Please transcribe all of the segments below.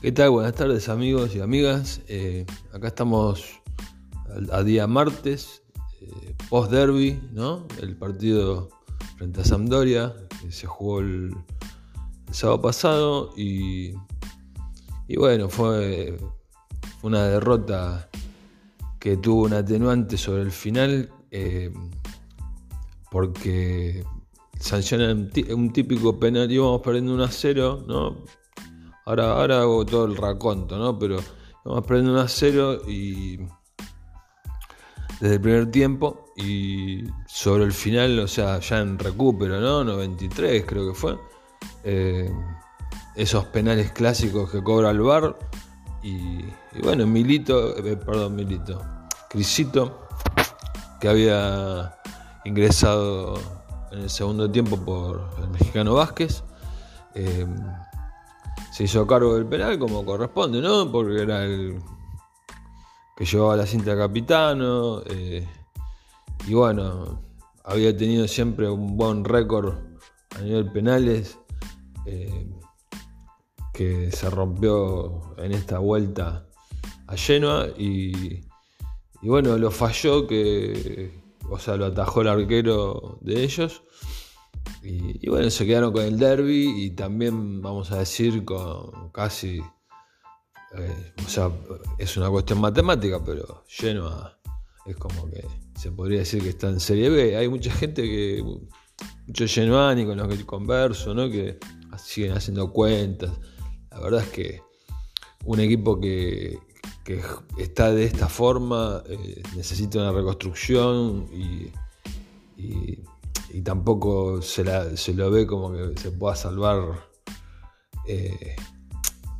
¿Qué tal? Buenas tardes, amigos y amigas. Acá estamos a día martes, post derby, ¿no? El partido frente a Sampdoria que se jugó el sábado pasado y bueno, fue una derrota que tuvo un atenuante sobre el final porque sancionan un típico penal. Íbamos perdiendo 1-0, ¿no? Ahora hago todo el raconto, ¿no? Pero vamos perdiendo 1-0 y desde el primer tiempo y sobre el final, o sea, ya en recupero, ¿no? 93 creo que fue. Esos penales clásicos que cobra el VAR y bueno, Criscito, que había ingresado en el segundo tiempo por el mexicano Vázquez, se hizo cargo del penal como corresponde, ¿no? Porque era el que llevaba la cinta de capitano y bueno, había tenido siempre un buen récord a nivel penales que se rompió en esta vuelta a Genoa y bueno, lo falló, que o sea, lo atajó el arquero de ellos. Y bueno, se quedaron con el derbi y también, vamos a decir, con casi, o sea, es una cuestión matemática, pero Genoa es como que se podría decir que está en Serie B. Hay mucha gente que, muchos genoanos con los que converso, ¿no? Que siguen haciendo cuentas. La verdad es que un equipo que está de esta forma necesita una reconstrucción y tampoco se lo ve como que se pueda salvar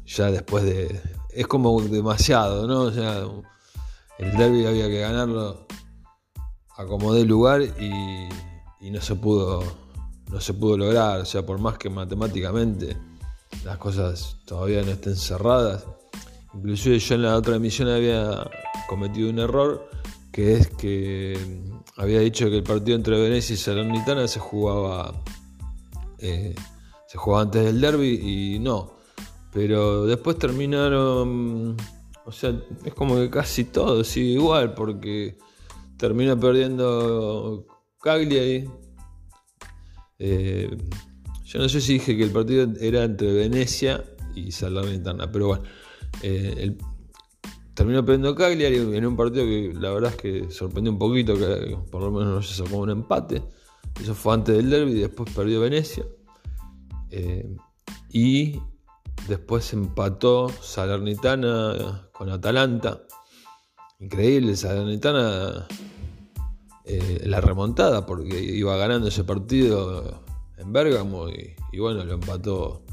ya después de... Es como demasiado, ¿no? O sea, el derbi había que ganarlo a como dé lugar y no se pudo lograr. O sea, por más que matemáticamente las cosas todavía no estén cerradas. Inclusive yo en la otra emisión había cometido un error, que es que había dicho que el partido entre Venecia y Salernitana se jugaba antes del derbi y no, pero después terminaron, o sea, es como que casi todo sigue igual, porque terminó perdiendo Cagliari. Yo no sé si dije que el partido era entre Venecia y Salernitana, pero bueno, terminó perdiendo Cagliari en un partido que la verdad es que sorprendió un poquito, que por lo menos no se sacó un empate. Eso fue antes del derbi, después perdió Venecia. Y después empató Salernitana con Atalanta. Increíble, Salernitana la remontada, porque iba ganando ese partido en Bérgamo y bueno, lo empató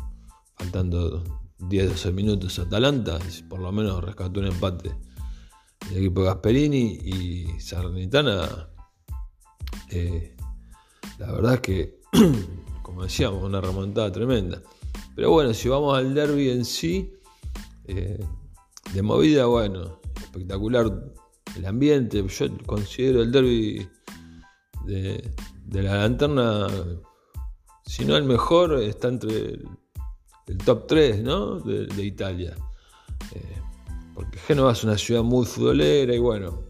faltando 10-12 minutos Atalanta, por lo menos rescató un empate el equipo de Gasperini. Y Salernitana, la verdad es que, como decíamos, una remontada tremenda. Pero bueno, si vamos al derbi en sí, de movida, bueno, espectacular el ambiente. Yo considero el derbi de la Lanterna, si no el mejor, está entre el top 3, ¿no? de Italia, porque Génova es una ciudad muy futbolera y bueno,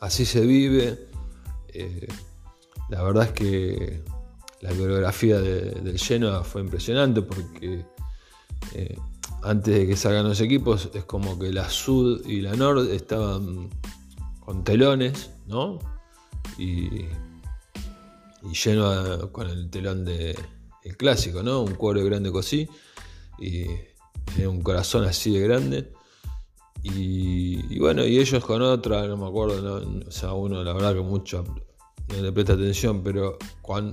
así se vive. La verdad es que la coreografía del Genoa fue impresionante, porque antes de que salgan los equipos es como que la Sud y la Nord estaban con telones, ¿no? y Genoa con el telón de el clásico, ¿no? Un cuadro grande cosí y tiene un corazón así de grande y bueno, y ellos con otra, no me acuerdo, o sea, uno la verdad que mucho no le presta atención, pero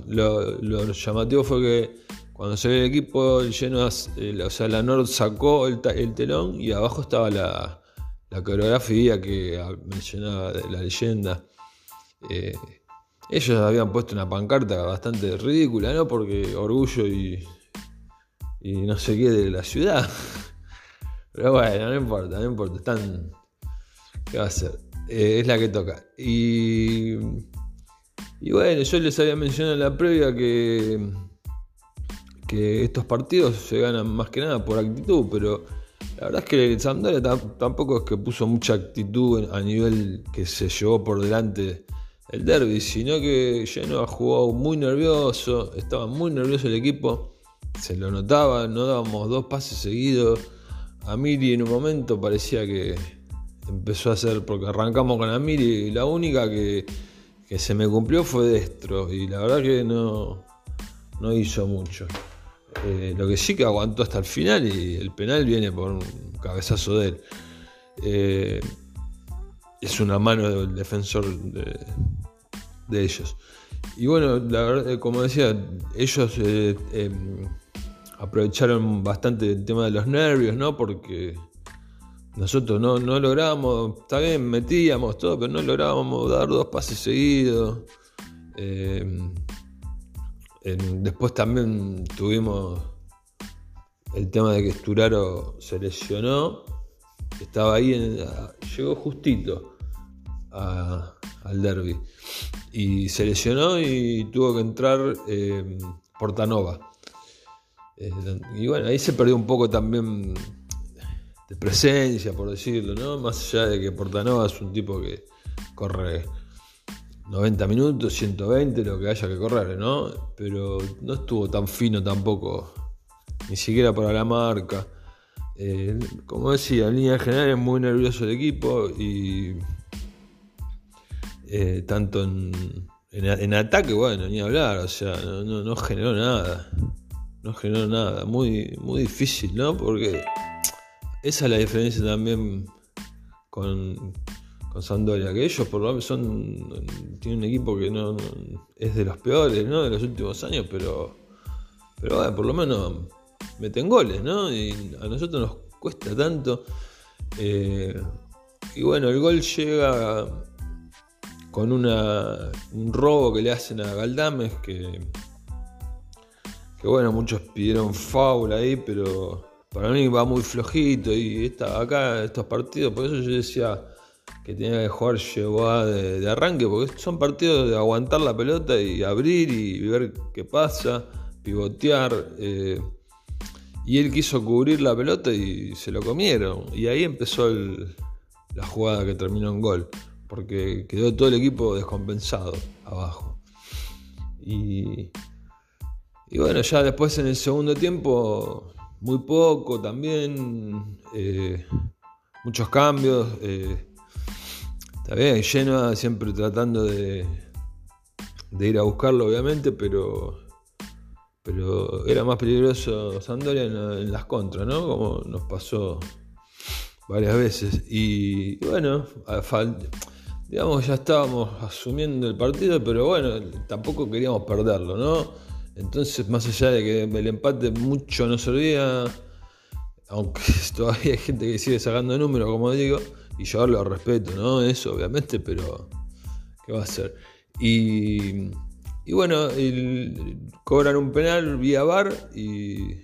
lo llamativo fue que cuando se ve el equipo, el Genoa, o sea, la Nord sacó el telón y abajo estaba la coreografía que mencionaba de la leyenda. Ellos habían puesto una pancarta bastante ridícula, ¿no? Porque orgullo y no sé qué de la ciudad. Pero bueno, no importa. Están... ¿Qué va a hacer? Es la que toca. Y bueno, yo les había mencionado en la previa que estos partidos se ganan más que nada por actitud, pero La verdad es que el Sampdoria tampoco es que puso mucha actitud a nivel que se llevó por delante el derbi, sino que Genoa jugó muy nervioso, estaba muy nervioso el equipo, se lo notaba, no dábamos dos pases seguidos. Amiri en un momento parecía que empezó a hacer, porque arrancamos con Amiri, y la única que se me cumplió fue Destro, y la verdad que no hizo mucho. Lo que sí que aguantó hasta el final, y el penal viene por un cabezazo de él. Es una mano del defensor de ellos. Y bueno, la verdad, como decía, ellos aprovecharon bastante el tema de los nervios, ¿no? Porque nosotros no lográbamos, está bien, metíamos todo, pero no lográbamos dar dos pases seguidos. Después también tuvimos el tema de que Sturaro se lesionó, estaba ahí, llegó justito al derbi y se lesionó y tuvo que entrar Portanova. Y bueno, ahí se perdió un poco también de presencia, por decirlo, ¿no? Más allá de que Portanova es un tipo que corre 90 minutos, 120, lo que haya que correr, ¿no? Pero no estuvo tan fino tampoco, ni siquiera para la marca. Como decía, en línea general es muy nervioso el equipo, y tanto en ataque, bueno, ni hablar, o sea, no generó nada. No generó nada, muy, muy difícil, ¿no? Porque esa es la diferencia también con Sampdoria, que ellos por lo menos tienen un equipo que no es de los peores, ¿no? De los últimos años, pero bueno, por lo menos meten goles, ¿no? Y a nosotros nos cuesta tanto. Y bueno, el gol llega con un robo que le hacen a Galdames, que bueno, muchos pidieron foul ahí, pero para mí va muy flojito, y acá estos partidos, por eso yo decía que tenía que jugar Yeboah de arranque, porque son partidos de aguantar la pelota y abrir y ver qué pasa, pivotear, y él quiso cubrir la pelota y se lo comieron, y ahí empezó la jugada que terminó en gol, porque quedó todo el equipo descompensado abajo. Y bueno, ya después en el segundo tiempo, muy poco también, muchos cambios. Está bien, Genoa siempre tratando de ir a buscarlo, obviamente, pero era más peligroso Sampdoria en las contras, ¿no? Como nos pasó varias veces. Y bueno, digamos, ya estábamos asumiendo el partido, pero bueno, tampoco queríamos perderlo, ¿no? Entonces, más allá de que el empate mucho no servía, aunque todavía hay gente que sigue sacando números, como digo, y yo lo respeto, ¿no? Eso, obviamente, pero ¿qué va a hacer? Y bueno, cobran un penal vía VAR y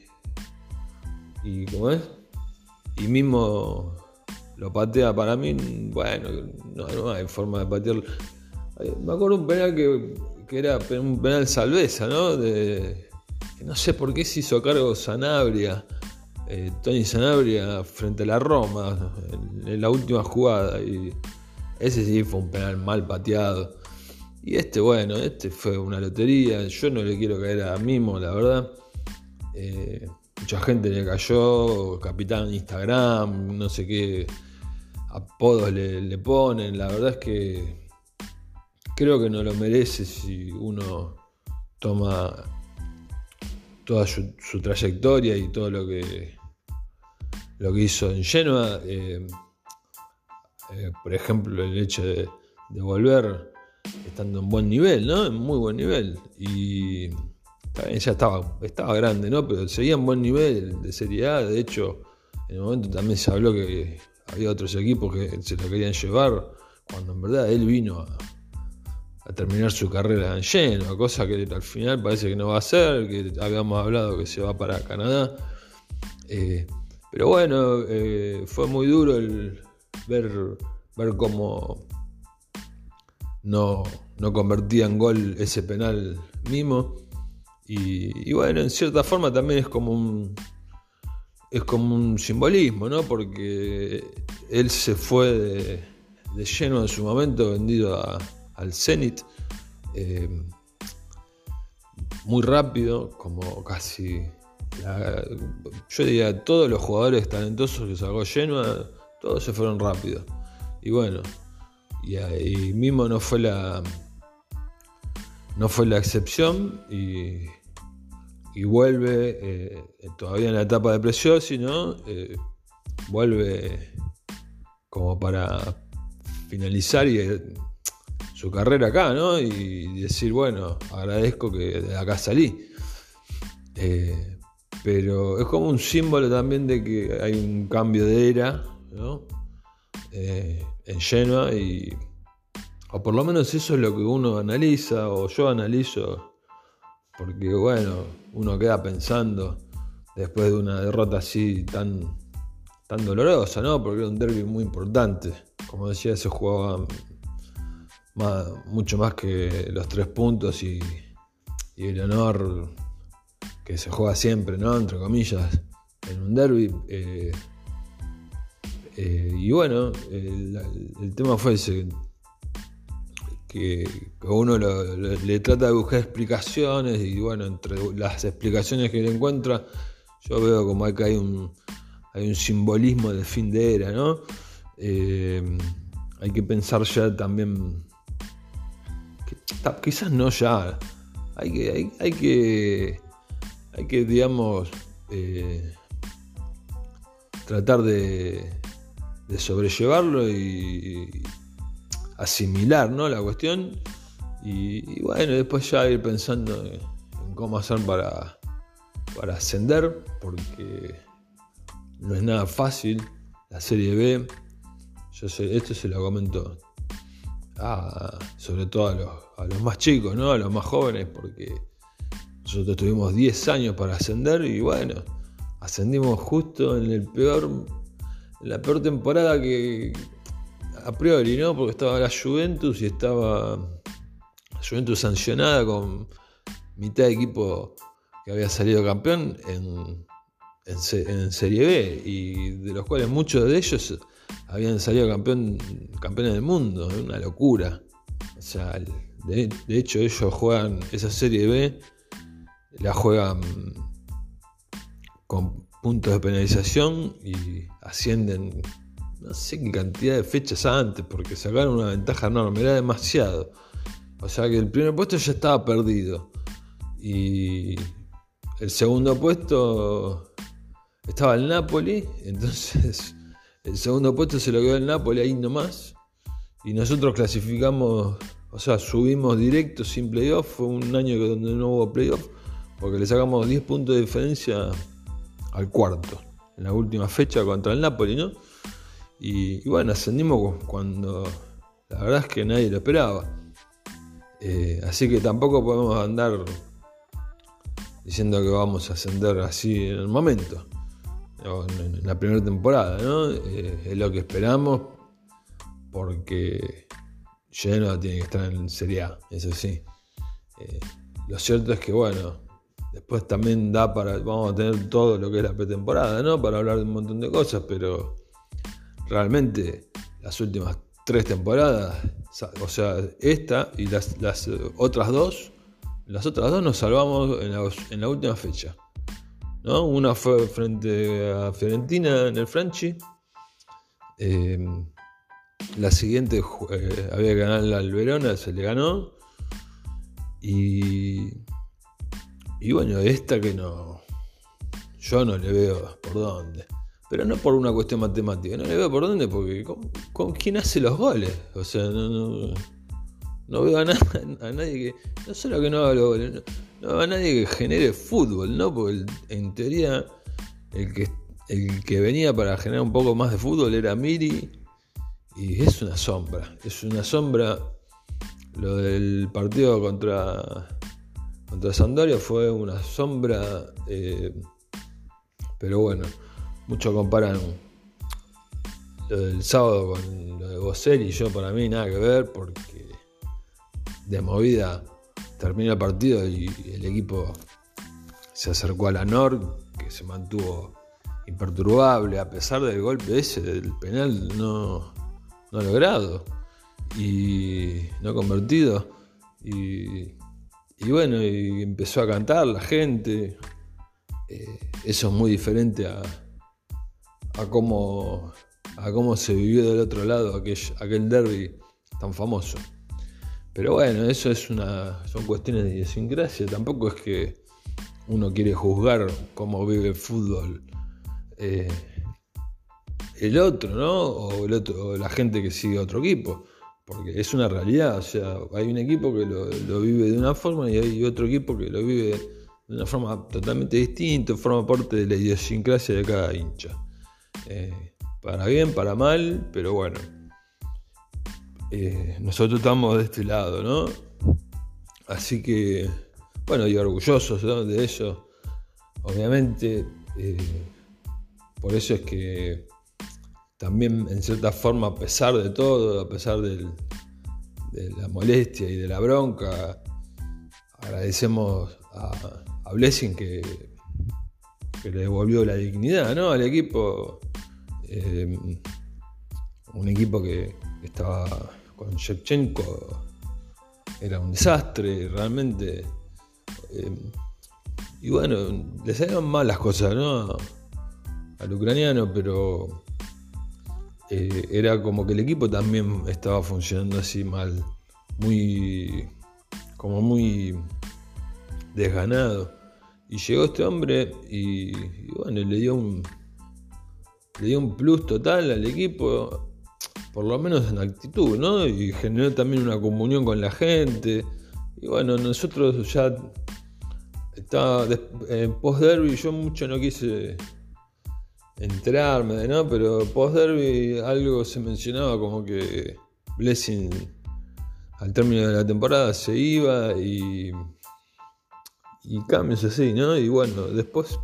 ¿cómo es? Y mismo lo patea para mí, bueno, no hay forma de patearlo. Me acuerdo un penal que era un penal salveza, ¿no? Que no sé por qué se hizo cargo Sanabria, Tony Sanabria, frente a la Roma, en la última jugada, y ese sí fue un penal mal pateado. Y este fue una lotería, yo no le quiero caer a Mimo, la verdad. Mucha gente le cayó, capitán Instagram, no sé qué apodos le ponen, la verdad es que creo que no lo merece si uno toma toda su trayectoria y todo lo que hizo en Genoa. Por ejemplo, el hecho de volver estando en buen nivel, ¿no? En muy buen nivel. Y también ya estaba grande, ¿no? Pero seguía en buen nivel de Serie A. De hecho, en el momento también se habló que había otros equipos que se lo querían llevar, cuando en verdad él vino a terminar su carrera en Genoa, cosa que al final parece que no va a ser, que habíamos hablado que se va para Canadá. Pero bueno, fue muy duro el ver cómo no convertía en gol ese penal mismo. Y bueno, en cierta forma también es como es como un simbolismo, ¿no? Porque él se fue de Genoa en su momento, vendido al Zenit, muy rápido, como casi, yo diría, todos los jugadores talentosos que sacó Genoa, todos se fueron rápido. Y bueno, y ahí mismo no fue la excepción, y vuelve, todavía en la etapa de Preciosi, ¿no? Vuelve como para finalizar su carrera acá, ¿no? Y decir, bueno, agradezco que de acá salí. Pero es como un símbolo también de que hay un cambio de era, ¿no? En Genoa, o por lo menos eso es lo que uno analiza, o yo analizo, porque bueno, uno queda pensando después de una derrota así tan dolorosa, ¿no? Porque era un derbi muy importante, como decía, se jugaba mucho más que los 3 puntos y el honor que se juega siempre, ¿no? Entre comillas, en un derbi. Y bueno, el tema fue ese, que uno le trata de buscar explicaciones, y bueno, entre las explicaciones que le encuentra, yo veo como acá hay un simbolismo de fin de era, ¿no? Hay que pensar ya también, quizás no ya, hay que digamos, tratar de sobrellevarlo y asimilar, ¿no?, la cuestión, y bueno, después ya ir pensando en cómo hacer para ascender, porque no es nada fácil la Serie B. Esto se lo comento sobre todo a los más chicos, ¿no?, a los más jóvenes, porque nosotros tuvimos 10 años para ascender, y bueno, ascendimos justo en la peor temporada que a priori, ¿no? Porque estaba la Juventus, y estaba la Juventus sancionada con mitad de equipo que había salido campeón en Serie B, y de los cuales muchos de ellos habían salido campeones del mundo. Una locura. O sea, de hecho ellos juegan esa Serie B, la juegan con puntos de penalización y ascienden no sé qué cantidad de fechas antes, porque sacaron una ventaja enorme, era demasiado. O sea que el primer puesto ya estaba perdido, y el segundo puesto estaba el Napoli, entonces el segundo puesto se lo quedó el Napoli ahí nomás, y nosotros clasificamos, o sea, subimos directo sin playoff. Fue un año donde no hubo playoff, porque le sacamos 10 puntos de diferencia al cuarto, en la última fecha contra el Napoli, ¿no? Y bueno, ascendimos cuando la verdad es que nadie lo esperaba. Así que tampoco podemos andar diciendo que vamos a ascender así en el momento, en la primera temporada, ¿no? Es lo que esperamos, porque Genoa tiene que estar en Serie A, eso sí. Lo cierto es que bueno, después también vamos a tener todo lo que es la pretemporada, ¿no?, para hablar de un montón de cosas, pero realmente las últimas 3 temporadas, o sea, esta y las otras 2, nos salvamos en la última fecha, ¿no? Una fue frente a Fiorentina en el Franchi, la siguiente había que ganar al Verona, se le ganó, y bueno, esta que no, yo no le veo por dónde, pero no por una cuestión matemática, no le veo por dónde, porque ¿con quién hace los goles? O sea, no veo a nadie que, no solo que no haga los goles, no veo a nadie que genere fútbol, ¿no? Porque en teoría el que venía para generar un poco más de fútbol era Amiri, y es una sombra, lo del partido contra Sampdoria fue una sombra, pero bueno, muchos comparan lo del sábado con lo de Bocelli, y yo, para mí, nada que ver, porque de movida terminó el partido y el equipo se acercó a la NOR, que se mantuvo imperturbable, a pesar del golpe ese, del penal no logrado y no convertido. Y bueno, y empezó a cantar la gente. Eso es muy diferente a cómo se vivió del otro lado aquel derbi tan famoso. Pero bueno, eso son cuestiones de idiosincrasia. Tampoco es que uno quiere juzgar cómo vive el fútbol el otro, ¿no? O la gente que sigue a otro equipo, porque es una realidad. O sea, hay un equipo que lo vive de una forma y hay otro equipo que lo vive de una forma totalmente distinta. Forma parte de la idiosincrasia de cada hincha, para bien, para mal. Pero bueno, nosotros estamos de este lado, ¿no? Así que bueno, y orgullosos, ¿no?, de eso, obviamente. Por eso es que también, en cierta forma, a pesar de todo, a pesar de la molestia y de la bronca, agradecemos a Blessing que le devolvió la dignidad, ¿no?, al equipo. Un equipo que estaba con Shevchenko, era un desastre realmente. Y bueno, le salieron mal las cosas, ¿no?, al ucraniano, pero era como que el equipo también estaba funcionando así mal, muy desganado. Y llegó este hombre y bueno, le dio un plus total al equipo, por lo menos en actitud, ¿no? Y generó también una comunión con la gente. Y bueno, nosotros ya estaba en post derby, yo mucho no quise enterarme, ¿no? Pero post derby algo se mencionaba, como que Blessing al término de la temporada se iba y cambios así, ¿no? Y bueno, después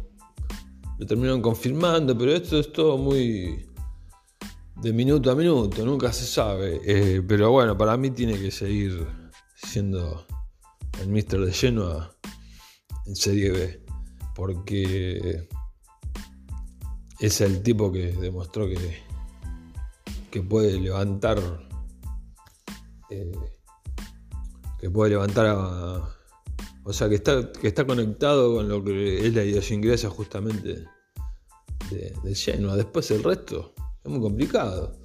lo terminaron confirmando, pero esto es todo muy de minuto a minuto, nunca se sabe. Pero bueno, para mí tiene que seguir siendo el míster de Genoa en Serie B, porque es el tipo que demostró que puede levantar a, o sea, que está conectado con lo que es la idiosincrasia justamente de Genoa. Después el resto es muy complicado.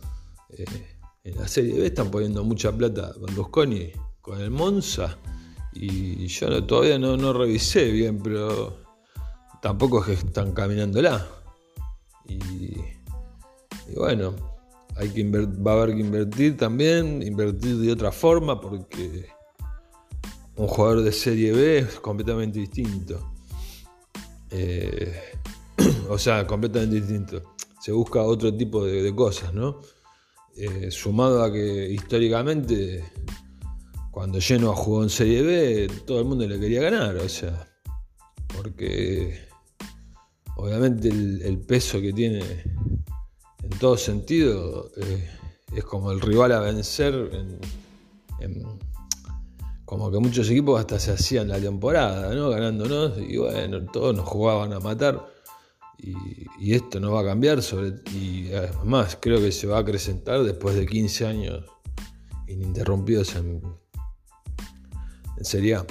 En la Serie B están poniendo mucha plata con Bosconi, con el Monza, y yo todavía no revisé bien, pero tampoco es que están caminándola. Y bueno, va a haber que invertir de otra forma, porque un jugador de Serie B es completamente distinto. O sea, completamente distinto. Se busca otro tipo de cosas, ¿no? Sumado a que históricamente, cuando Genoa jugó en Serie B, todo el mundo le quería ganar, o sea, porque obviamente el peso que tiene en todo sentido, es como el rival a vencer. Como que muchos equipos hasta se hacían la temporada, ¿no?, ganándonos, y bueno, todos nos jugaban a matar. Y esto no va a cambiar, y además creo que se va a acrecentar después de 15 años ininterrumpidos en Serie A.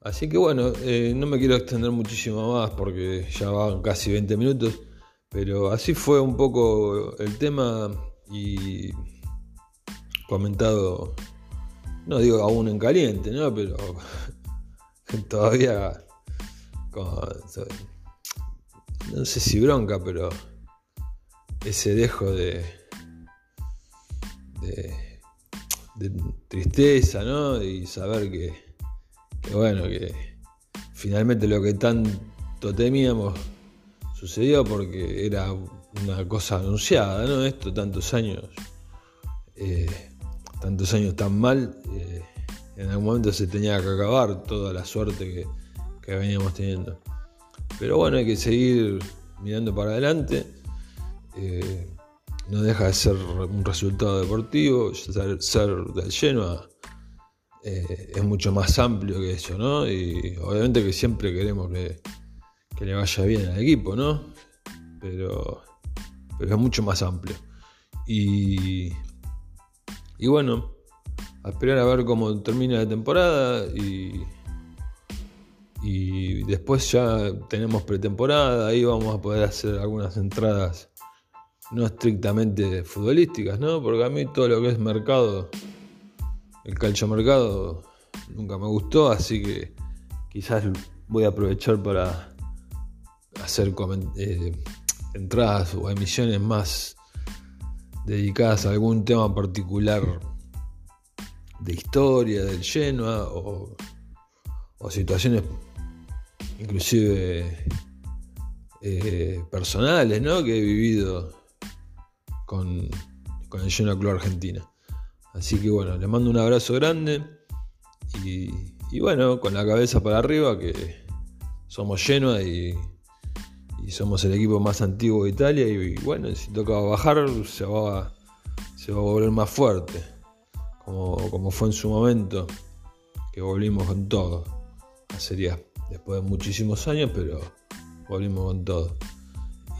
Así que bueno, no me quiero extender muchísimo más, porque ya van casi 20 minutos. Pero así fue un poco el tema, y comentado, no digo aún en caliente, ¿no?, pero todavía no sé si bronca, pero ese dejo de tristeza, ¿no? Y saber que bueno, que finalmente lo que tanto temíamos sucedió, porque era una cosa anunciada, ¿no? Esto, tantos años tan mal, en algún momento se tenía que acabar toda la suerte que veníamos teniendo. Pero bueno, hay que seguir mirando para adelante. No deja de ser un resultado deportivo. Ser del Genoa es mucho más amplio que eso, ¿no? Y obviamente que siempre queremos que le vaya bien al equipo, ¿no? pero es mucho más amplio. Y bueno, a esperar a ver cómo termina la temporada y después ya tenemos pretemporada, ahí vamos a poder hacer algunas entradas no estrictamente futbolísticas, ¿no? Porque a mí todo lo que es mercado, el calciomercado, nunca me gustó, así que quizás voy a aprovechar para hacer entradas o emisiones más dedicadas a algún tema particular de historia, del Genoa o situaciones inclusive personales, ¿no? Que he vivido con el Genoa Club Argentina. Así que bueno, les mando un abrazo grande y bueno, con la cabeza para arriba, que somos Genoa y somos el equipo más antiguo de Italia y bueno, si toca bajar se va a volver más fuerte, como fue en su momento, que volvimos con todo a Serie A después de muchísimos años, pero volvimos con todo.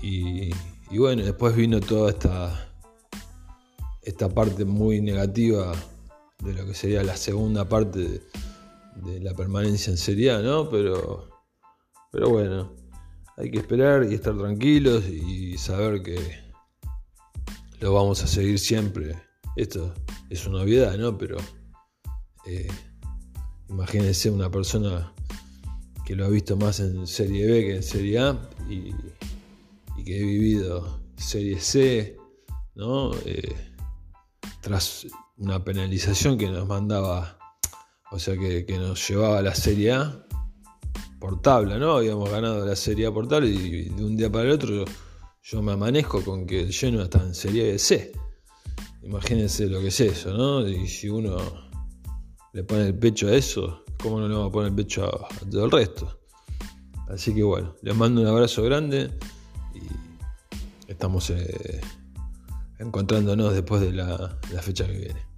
Y bueno, después vino toda esta parte muy negativa de lo que sería la segunda parte de la permanencia en Serie A, ¿no? Pero bueno, hay que esperar y estar tranquilos y saber que lo vamos a seguir siempre. Esto es una obviedad, ¿no? Pero imagínense una persona que lo ha visto más en Serie B que en Serie A y que he vivido Serie C, ¿no? Tras una penalización que nos mandaba, o sea que nos llevaba a la Serie A por tabla, ¿no? Habíamos ganado la Serie A por tabla y de un día para el otro yo me amanezco con que el Genoa está en Serie C. Imagínense lo que es eso, ¿no? Y si uno le pone el pecho a eso, ¿cómo no le va a poner el pecho a todo el resto? Así que bueno, les mando un abrazo grande y estamos encontrándonos después de la fecha que viene.